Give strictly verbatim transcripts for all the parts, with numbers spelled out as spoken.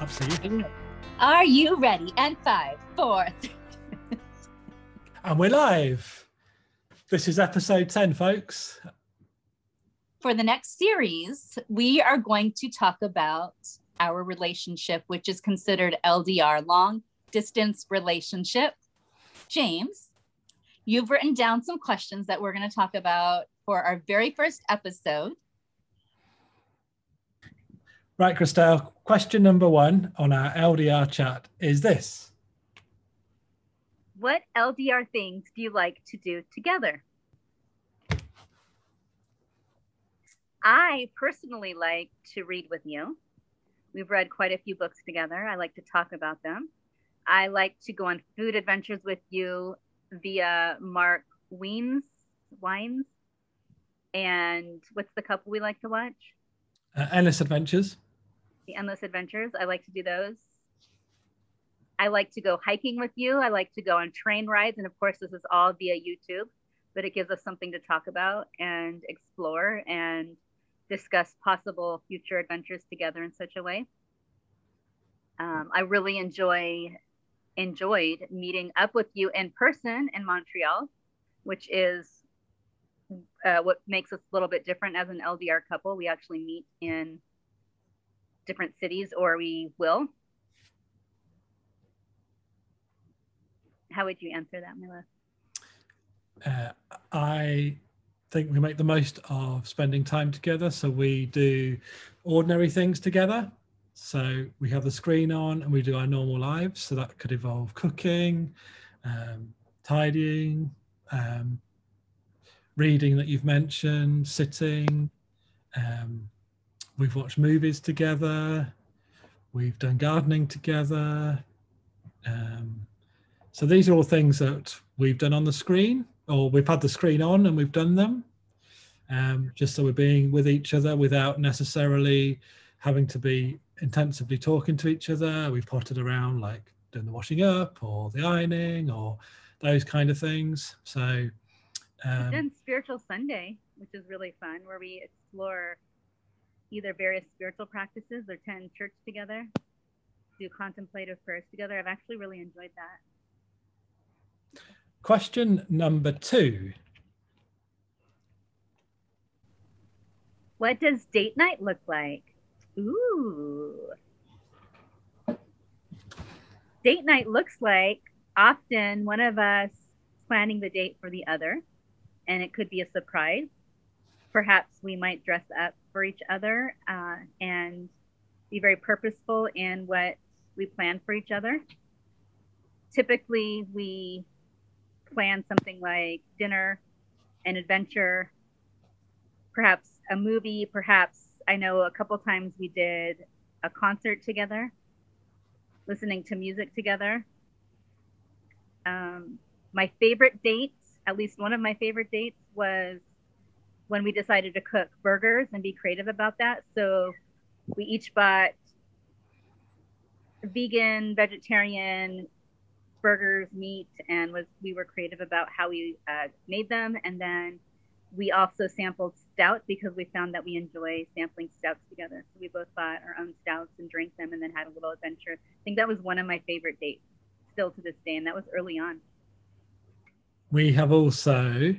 up so you can. Are you ready? And five, four, three. And we're live. This is episode ten, folks. For the next series, we are going to talk about our relationship, which is considered L D R, long distance relationship. James, you've written down some questions that we're going to talk about for our very first episode. Right, Christelle, question number one on our L D R chat is this. What L D R things do you like to do together? I personally like to read with you. We've read quite a few books together. I like to talk about them. I like to go on food adventures with you via Mark Wiens, Wines. And what's the couple we like to watch? Uh, Ellis Adventures. The Endless Adventures. I like to do those. I like to go hiking with you. I like to go on train rides. And of course, this is all via YouTube, but it gives us something to talk about and explore and discuss possible future adventures together in such a way. Um, I really enjoy enjoyed meeting up with you in person in Montreal, which is uh, what makes us a little bit different as an L D R couple. We actually meet in different cities, or we will. How would you answer that, Mila? Uh, I think we make the most of spending time together. So we do ordinary things together. So we have the screen on and we do our normal lives. So that could involve cooking, um, tidying, um, reading that you've mentioned, sitting. Um, we've watched movies together. We've done gardening together. Um, so these are all things that we've done on the screen, or we've had the screen on and we've done them. Um, just so we're being with each other without necessarily having to be intensively talking to each other. We've potted around, like doing the washing up or the ironing or those kind of things. So um, we've done Spiritual Sunday, which is really fun, where we explore either various spiritual practices or attend church together, do contemplative prayers together. I've actually really enjoyed that. Question number two. What does date night look like? Ooh. Date night looks like often one of us planning the date for the other, and it could be a surprise. Perhaps we might dress up for each other uh, and be very purposeful in what we plan for each other. Typically, we plan something like dinner, an adventure, perhaps a movie, perhaps I know a couple times we did a concert together, listening to music together. Um, my favorite dates, at least one of my favorite dates, was when we decided to cook burgers and be creative about that. So we each bought vegan, vegetarian burgers, meat, and was we were creative about how we uh, made them. And then we also sampled stout because we found that we enjoy sampling stouts together. So we both bought our own stouts and drank them and then had a little adventure. I think that was one of my favorite dates still to this day, and that was early on. We have also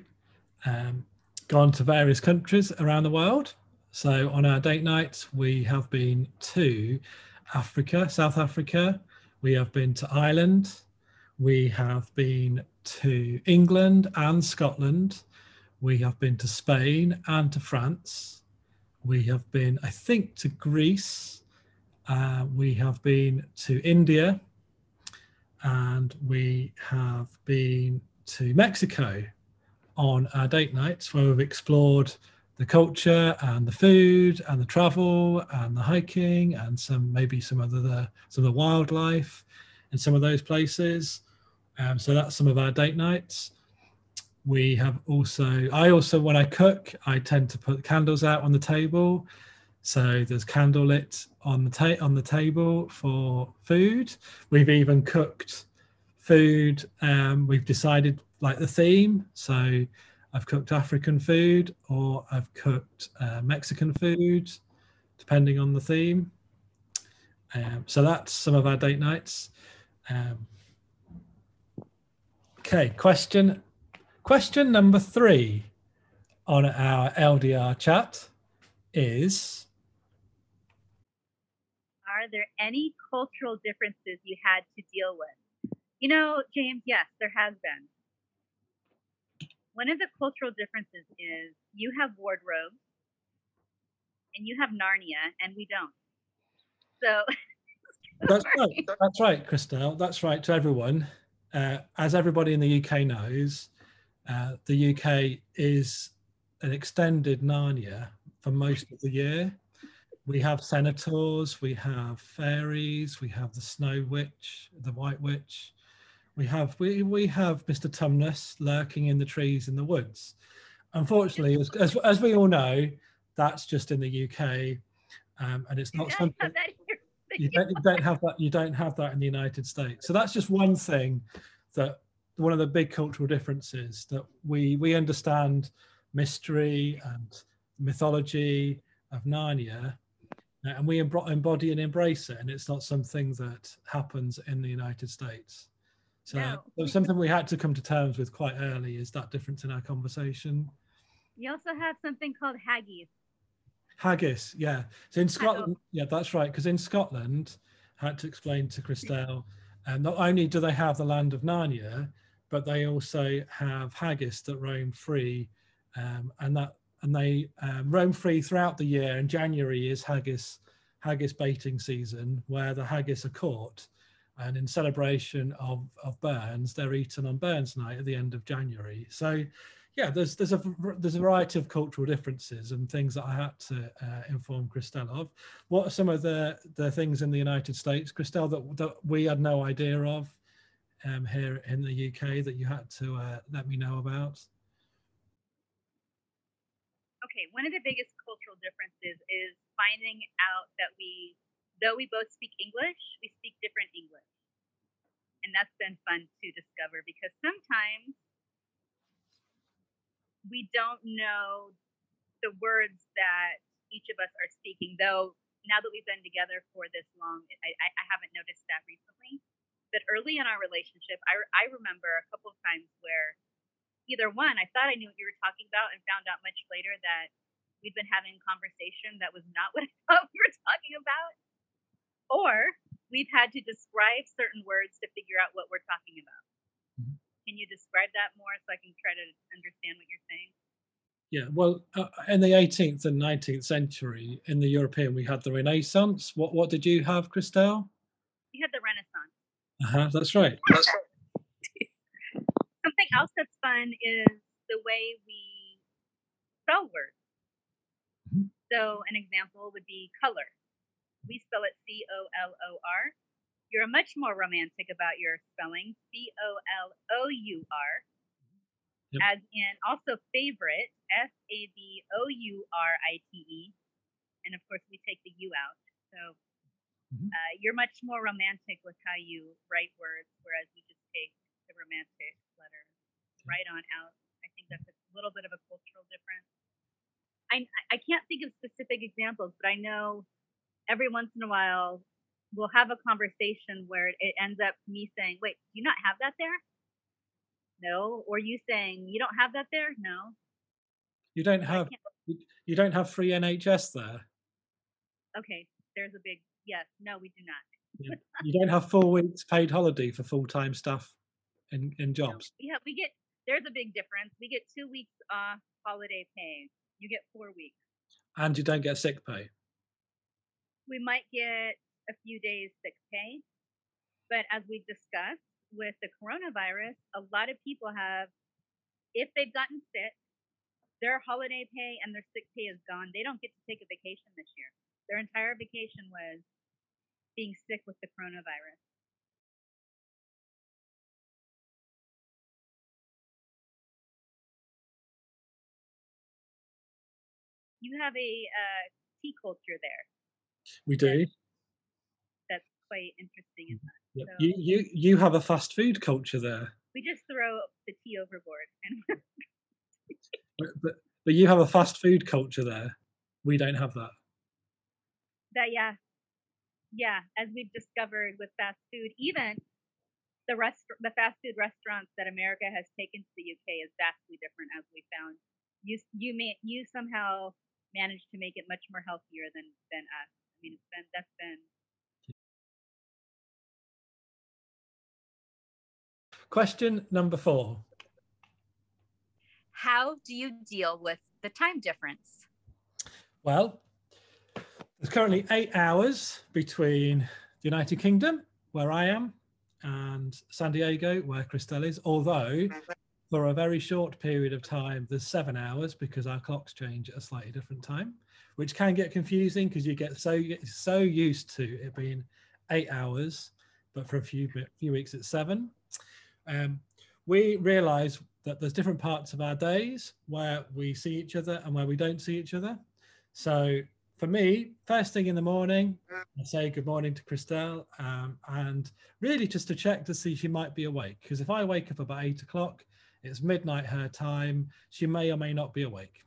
um, gone to various countries around the world. So on our date nights, we have been to Africa, South Africa. We have been to Ireland. We have been to England and Scotland. We have been to Spain and to France. We have been, I think, to Greece. Uh, we have been to India. And we have been to Mexico on our date nights, where we've explored the culture and the food and the travel and the hiking and some maybe some of the some of the wildlife in some of those places. Um, so that's some of our date nights. We have also, I also, when I cook, I tend to put candles out on the table. So there's candle lit on the, ta- on the table for food. We've even cooked food. Um, we've decided like the theme. So I've cooked African food or I've cooked uh, Mexican food, depending on the theme. Um, so that's some of our date nights. Um, okay, question question number three on our L D R chat is: are there any cultural differences you had to deal with? You know, James, yes, there has been. One of the cultural differences is you have wardrobes and you have Narnia and we don't. So that's right. That's right, Christelle. That's right to everyone. Uh, as everybody in the U K knows, uh, the U K is an extended Narnia for most of the year. We have centaurs, we have fairies, we have the Snow Witch, the White Witch. We have we we have Mister Tumnus lurking in the trees in the woods. Unfortunately, as as, as we all know, that's just in the U K, um, and it's not yeah, something you don't, you don't have that you don't have that in the United States. So that's just one thing, that one of the big cultural differences, that we we understand mystery and mythology of Narnia, and we embody and embrace it, and it's not something that happens in the United States. So no. That was something we had to come to terms with quite early, is that difference in our conversation. You also have something called haggis. Haggis, yeah. So in Scotland, oh. yeah, that's right. Because in Scotland, I had to explain to Christelle, and um, not only do they have the land of Narnia, but they also have haggis that roam free, um, and that and they um, roam free throughout the year. And January is haggis, haggis baiting season, where the haggis are caught. And in celebration of, of Burns, they're eaten on Burns Night at the end of January. So, yeah, there's there's a there's a variety of cultural differences and things that I had to uh, inform Christelle of. What are some of the, the things in the United States, Christelle, that, that we had no idea of um, here in the U K that you had to uh, let me know about? Okay, one of the biggest cultural differences is finding out that we... Though we both speak English, we speak different English. And that's been fun to discover, because sometimes we don't know the words that each of us are speaking, though now that we've been together for this long, I, I haven't noticed that recently. But early in our relationship, I, I remember a couple of times where either one, I thought I knew what you were talking about and found out much later that we'd been having a conversation that was not what I thought we were talking about. Or we've had to describe certain words to figure out what we're talking about. Mm-hmm. Can you describe that more so I can try to understand what you're saying? Yeah, well, uh, in the eighteenth and nineteenth century, in the European, we had the Renaissance. What what did you have, Christelle? We had the Renaissance. Uh-huh, that's right. That's right. Something else that's fun is the way we spell words. Mm-hmm. So an example would be color. We spell it C O L O R. You're much more romantic about your spelling, C O L O U R. Yep. As in also favorite, F A V O U R I T E. And of course, we take the U out. So mm-hmm. uh, you're much more romantic with how you write words, whereas we just take the romantic letter right on out. I think that's a little bit of a cultural difference. I, I can't think of specific examples, but I know... Every once in a while, we'll have a conversation where it ends up me saying, wait, do you not have that there? No. Or you saying, you don't have that there? No. You don't have you don't have free N H S there? Okay. There's a big yes. No, we do not. You don't have four weeks paid holiday for full-time staff and, and jobs? No. Yeah, we get, there's a big difference. We get two weeks off holiday pay. You get four weeks. And you don't get sick pay? We might get a few days sick pay, but as we discussed with the coronavirus, a lot of people have, if they've gotten sick, their holiday pay and their sick pay is gone. They don't get to take a vacation this year. Their entire vacation was being sick with the coronavirus. You have a uh, tea culture there. We do. That's quite interesting. Yep. So you, you you have a fast food culture there. We just throw the tea overboard. And but, but but you have a fast food culture there. We don't have that. That yeah, Yeah, as we've discovered with fast food, even the rest, the fast food restaurants that America has taken to the U K is vastly different, as we found. You you may you somehow managed to make it much more healthier than than us. I mean, it's been that's been. Question number four. How do you deal with the time difference? Well, there's currently eight hours between the United Kingdom, where I am, and San Diego, where Christelle is, although for a very short period of time, there's seven hours because our clocks change at a slightly different time, which can get confusing because you get so you get so used to it being eight hours, but for a few, a few weeks it's seven. Um, we realise that there's different parts of our days where we see each other and where we don't see each other. So for me, first thing in the morning, I say good morning to Christelle, um, and really just to check to see if she might be awake. Because if I wake up about eight o'clock, it's midnight her time, she may or may not be awake.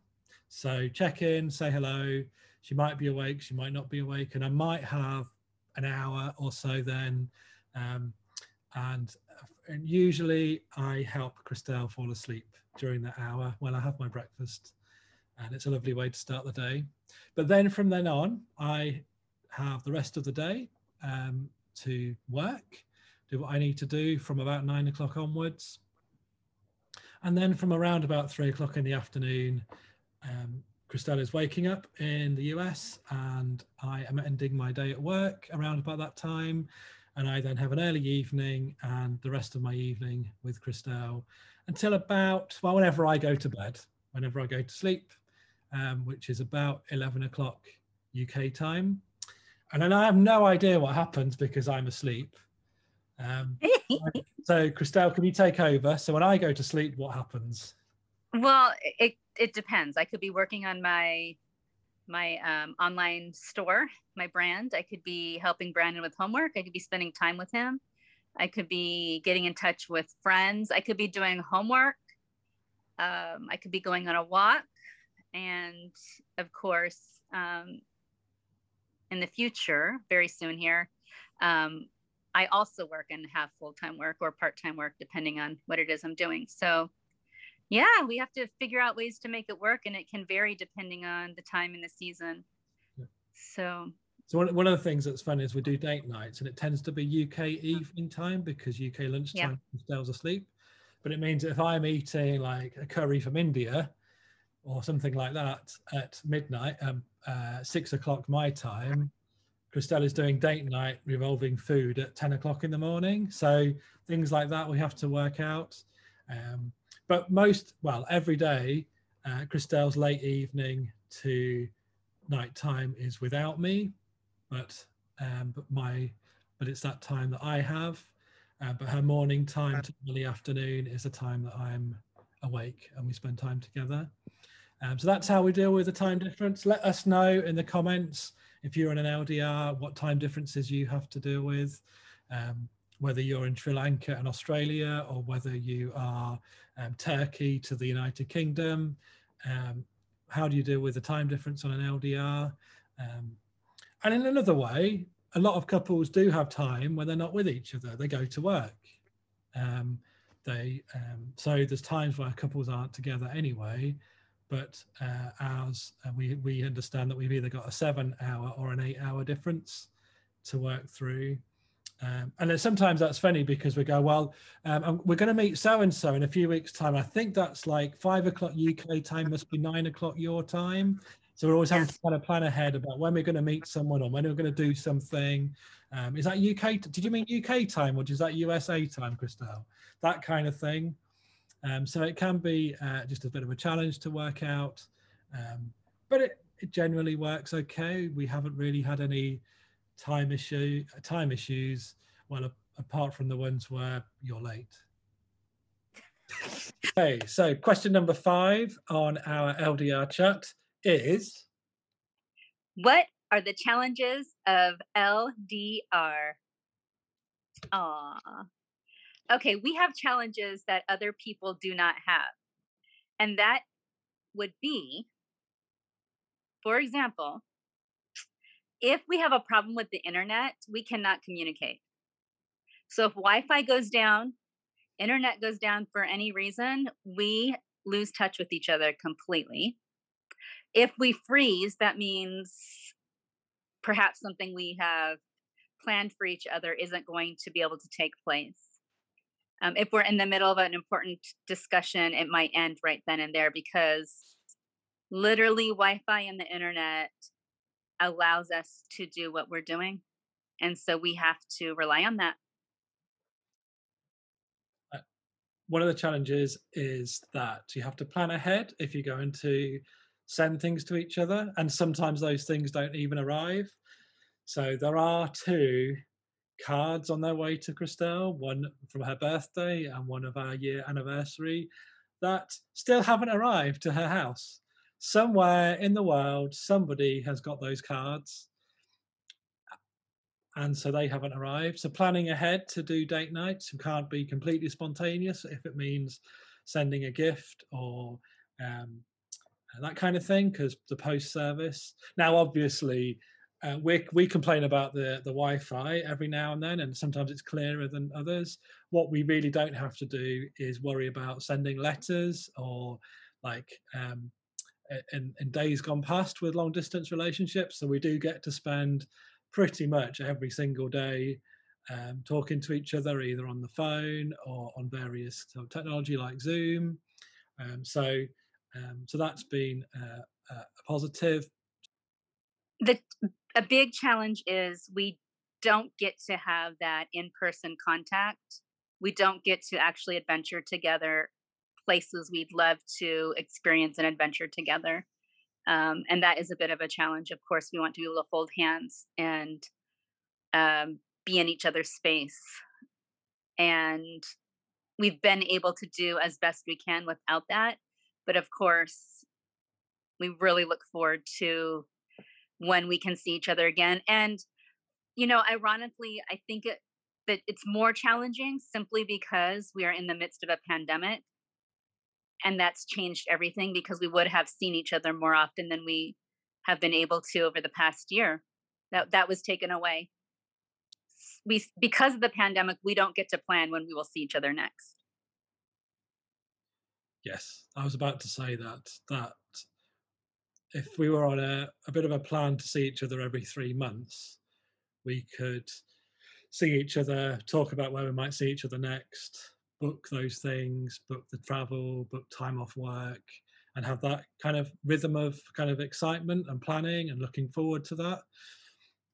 So check in, say hello. She might be awake, she might not be awake. And I might have an hour or so then. Um, and And usually I help Christelle fall asleep during that hour while I have my breakfast, and it's a lovely way to start the day. But then from then on, I have the rest of the day um, to work, do what I need to do from about nine o'clock onwards. And then from around about three o'clock in the afternoon, um, Christelle is waking up in the U S, and I am ending my day at work around about that time. And I then have an early evening and the rest of my evening with Christelle until about, well, whenever I go to bed, whenever I go to sleep, um, which is about eleven o'clock U K time. And then I have no idea what happens because I'm asleep. Um, so Christelle, can you take over? So when I go to sleep, what happens? Well, it, it depends. I could be working on my my um, online store, my brand. I could be helping Brandon with homework. I could be spending time with him. I could be getting in touch with friends. I could be doing homework. Um, I could be going on a walk. And of course, um, in the future, very soon here, um, I also work and have full-time work or part-time work, depending on what it is I'm doing. So yeah, we have to figure out ways to make it work, and it can vary depending on the time and the season. Yeah. So, so one, one of the things that's fun is we do date nights, and it tends to be U K evening time because U K lunchtime, yeah, Christelle's asleep. But it means if I'm eating like a curry from India or something like that at midnight, um, uh, six o'clock my time, Christelle is doing date night revolving food at ten o'clock in the morning. So things like that we have to work out. Um, But most, well, every day, uh, Christelle's late evening to nighttime is without me, but um, but my, but it's that time that I have. Uh, but her morning time to early afternoon is the time that I'm awake and we spend time together. Um, so that's how we deal with the time difference. Let us know in the comments if you're in an L D R, what time differences you have to deal with. Um, whether you're in Sri Lanka and Australia, or whether you are um, Turkey to the United Kingdom. Um, how do you deal with the time difference on an L D R? Um, and in another way, a lot of couples do have time when they're not with each other. They go to work. Um, they um, so there's times where couples aren't together anyway, but uh, ours, uh, we, we understand that we've either got a seven hour or an eight hour difference to work through. Um, and then sometimes that's funny because we go, well, um, we're going to meet so-and-so in a few weeks' time. I think that's like five o'clock U K time, must be nine o'clock your time. So we're always having to kind of plan ahead about when we're going to meet someone or when we're going to do something. Um, is that U K? Did you mean U K time or is that U S A time, Christelle? That kind of thing. Um, so it can be uh, just a bit of a challenge to work out. Um, but it, it generally works okay. We haven't really had any time issue time issues well a, apart from the ones where you're late. Okay, so question number five on our L D R chat is, what are the challenges of L D R? Aww. Okay, we have challenges that other people do not have, and that would be, for example, if we have a problem with the internet, we cannot communicate. So if Wi-Fi goes down, internet goes down for any reason, we lose touch with each other completely. If we freeze, that means perhaps something we have planned for each other isn't going to be able to take place. Um, if we're in the middle of an important discussion, it might end right then and there, because literally Wi-Fi and the internet allows us to do what we're doing. And so we have to rely on that. One of the challenges is that you have to plan ahead if you're going to send things to each other. And sometimes those things don't even arrive. So there are two cards on their way to Christelle, one from her birthday and one of our year anniversary, that still haven't arrived to her house. Somewhere in the world, somebody has got those cards. And so they haven't arrived. So planning ahead to do date nights can't be completely spontaneous if it means sending a gift or um, that kind of thing, because the post service. Now, obviously, uh, we we complain about the, the Wi-Fi every now and then, and sometimes it's clearer than others. What we really don't have to do is worry about sending letters or like um, in, in days gone past with long distance relationships. So we do get to spend pretty much every single day um, talking to each other, either on the phone or on various sort of technology like Zoom. Um, so um, so that's been a, a positive. The, a big challenge is we don't get to have that in-person contact. We don't get to actually adventure together, places we'd love to experience and adventure together. Um, and that is a bit of a challenge. Of course, we want to be able to hold hands and um, be in each other's space. And we've been able to do as best we can without that. But of course, we really look forward to when we can see each other again. And, you know, ironically, I think it, that it's more challenging simply because we are in the midst of a pandemic. And that's changed everything, because we would have seen each other more often than we have been able to over the past year. That that was taken away. We, because of the pandemic, we don't get to plan when we will see each other next. Yes, I was about to say that, that if we were on a, a bit of a plan to see each other every three months, we could see each other, talk about where we might see each other next, book those things, book the travel, book time off work, and have that kind of rhythm of kind of excitement and planning and looking forward to that.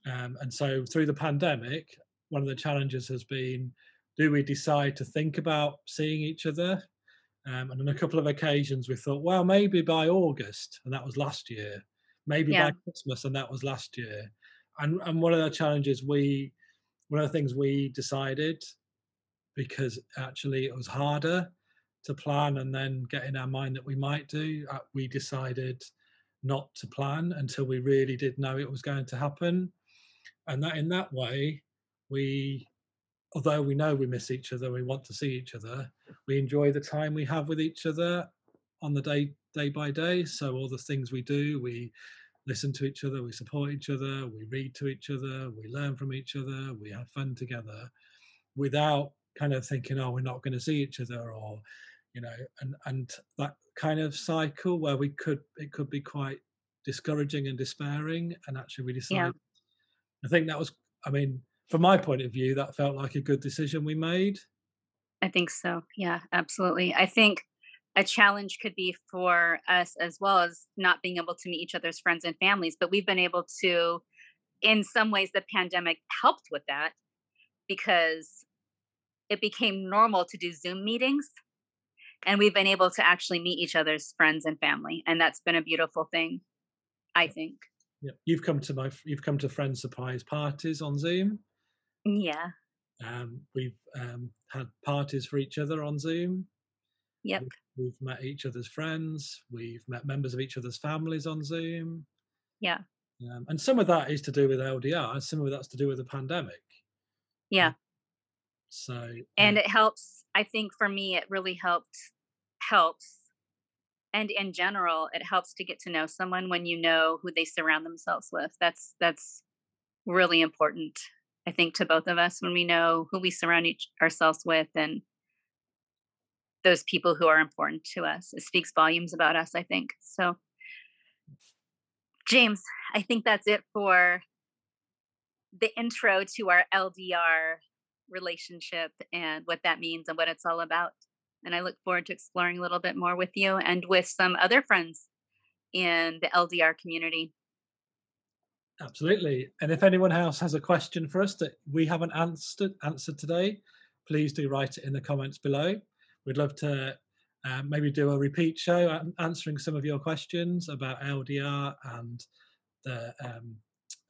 Um, and so through the pandemic, one of the challenges has been, do we decide to think about seeing each other? Um, and on a couple of occasions we thought, well, maybe by August, and that was last year, maybe yeah. by Christmas, and that was last year. And, and one of the challenges we, one of the things we decided, because actually it was harder to plan and then get in our mind that we might do, we decided not to plan until we really did know it was going to happen. And that in that way, we, although we know we miss each other, we want to see each other, we enjoy the time we have with each other on the day, day by day. So all the things we do, we listen to each other, we support each other, we read to each other, we learn from each other, we have fun together, without kind of thinking, oh, we're not going to see each other, or, you know, and and that kind of cycle where we could, it could be quite discouraging and despairing. And actually we decided, yeah. I think that was, I mean, from my point of view, that felt like a good decision we made. I think so. Yeah, absolutely. I think a challenge could be for us as well as not being able to meet each other's friends and families, but we've been able to, in some ways, the pandemic helped with that, because it became normal to do Zoom meetings, and we've been able to actually meet each other's friends and family, and that's been a beautiful thing, I think. Yeah, you've come to my you've come to friend surprise parties on Zoom. Yeah, um, we've um, had parties for each other on Zoom. Yep, we've, we've met each other's friends. We've met members of each other's families on Zoom. Yeah, um, and some of that is to do with L D R. Some of that's to do with the pandemic. Yeah. So, um, and it helps, I think for me, it really helped, helps. And in general, it helps to get to know someone when you know who they surround themselves with. That's, that's really important, I think, to both of us when we know who we surround each, ourselves with and those people who are important to us. It speaks volumes about us, I think. So, James, I think that's it for the intro to our L D R relationship and what that means and what it's all about. And I look forward to exploring a little bit more with you and with some other friends in the L D R community. Absolutely. And if anyone else has a question for us that we haven't answered answered today, please do write it in the comments below. We'd love to uh, maybe do a repeat show answering some of your questions about L D R and the, um,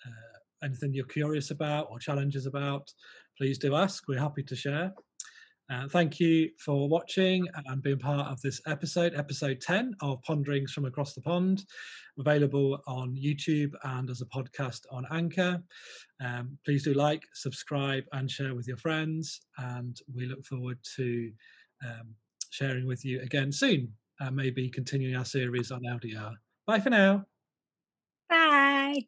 uh, anything you're curious about or challenges about. Please do ask. We're happy to share. Uh, thank you for watching and being part of this episode, episode ten of Ponderings from Across the Pond, available on YouTube and as a podcast on Anchor. Um, please do like, subscribe and share with your friends. And we look forward to um, sharing with you again soon and maybe continuing our series on L D R. Bye for now. Bye.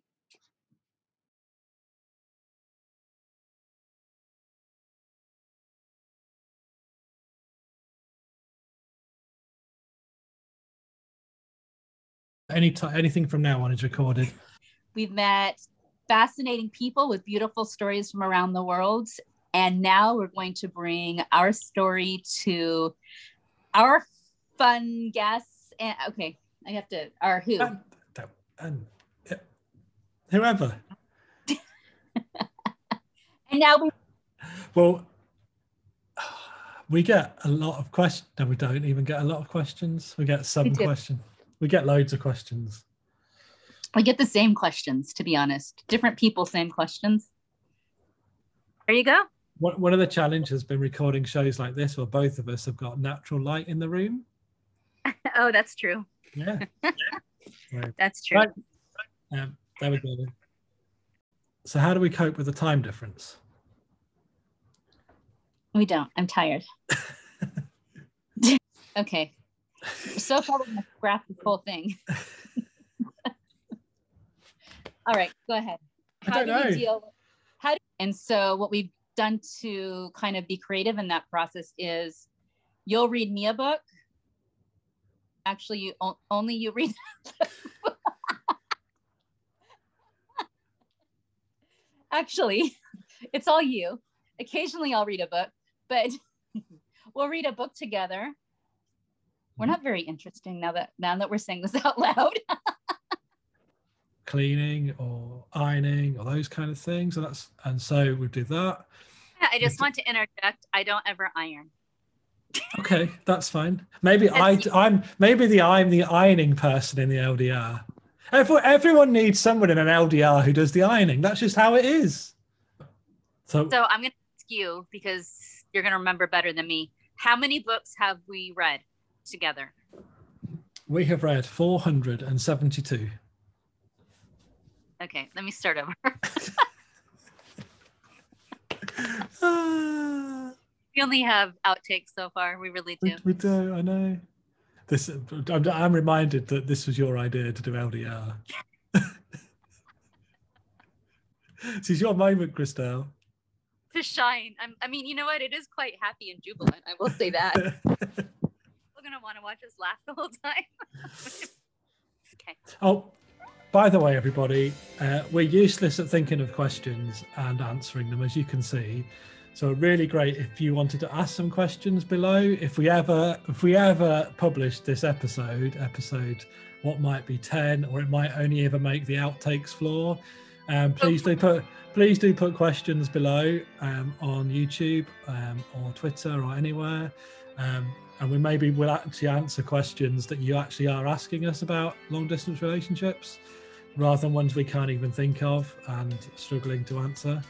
Any t- anything from now on is recorded. We've met fascinating people with beautiful stories from around the world. And now we're going to bring our story to our fun guests. And, okay, I have to, or who? And, and, uh, whoever. And now we... Well, we get a lot of questions. No, we don't even get a lot of questions. We get some questions. We get loads of questions. I get the same questions, to be honest. Different people, same questions. There you go. What, one of the challenges has been recording shows like this where both of us have got natural light in the room. Oh, that's true. Yeah. So, that's true. Right. Um, there we go. So how do we cope with the time difference? We don't. I'm tired. Okay. So far, we're going to scrap this whole thing. All right, go ahead. How I don't do know. We deal with, how do, and so what we've done to kind of be creative in that process is you'll read me a book. Actually, you only you read that book. Actually, it's all you. Occasionally, I'll read a book, but we'll read a book together. We're not very interesting now that now that we're saying this out loud. Cleaning or ironing or those kind of things. And that's and so we do that. Yeah, I just we want do... to interject. I don't ever iron. Okay, that's fine. Maybe I I'm maybe the I'm the ironing person in the L D R. Everyone, everyone needs someone in an L D R who does the ironing. That's just how it is. So, so I'm gonna ask you because you're gonna remember better than me. How many books have we read together? We have read four hundred seventy-two. Okay, let me start over. uh, we only have outtakes so far. We really do. We, we do. I know. This. I'm, I'm reminded that this was your idea to do L D R. This is your moment, Christelle. To shine. I'm, I mean, you know what? It is quite happy and jubilant. I will say that. Gonna want to watch us laugh the whole time. Okay. Oh, by the way, everybody, uh, we're useless at thinking of questions and answering them, as you can see. So really great if you wanted to ask some questions below. If we ever, if we ever publish this episode, episode what might be ten, or it might only ever make the outtakes floor, um, please do put please do put questions below um, on YouTube um, or Twitter or anywhere. Um, And we maybe will actually answer questions that you actually are asking us about long-distance relationships rather than ones we can't even think of and struggling to answer.